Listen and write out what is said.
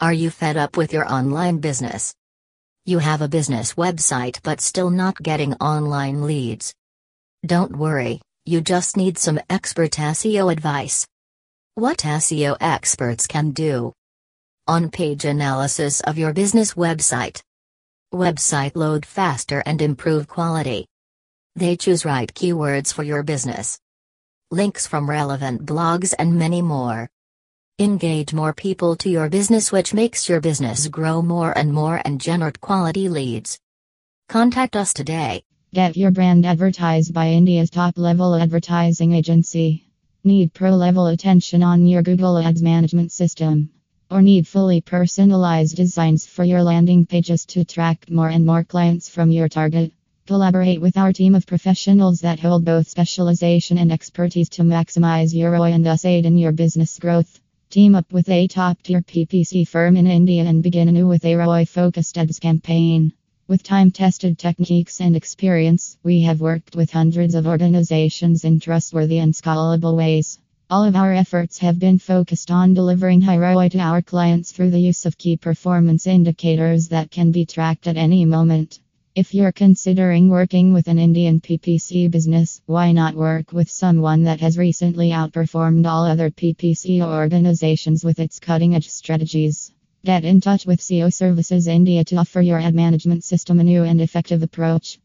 Are you fed up with your online business? You have a business website but still not getting online leads? Don't worry, you just need some expert SEO advice. What SEO experts can do. On-page analysis of your business website. Website load faster and improve quality. They choose right keywords for your business. Links from relevant blogs and many more. Engage more people to your business, which makes your business grow more and generate quality leads. Contact us today. Get your brand advertised by India's top-level advertising agency. Need pro-level attention on your Google Ads management system? Or need fully personalized designs for your landing pages to attract more and more clients from your target? Collaborate with our team of professionals that hold both specialization and expertise to maximize your ROI and thus aid in your business growth. Team up with a top-tier PPC firm in India and begin anew with a ROI-focused ads campaign. With time-tested techniques and experience, we have worked with hundreds of organizations in trustworthy and scalable ways. All of our efforts have been focused on delivering high ROI to our clients through the use of key performance indicators that can be tracked at any moment. If you're considering working with an Indian PPC business, why not work with someone that has recently outperformed all other PPC organizations with its cutting-edge strategies? Get in touch with SEO Services India to offer your ad management system a new and effective approach.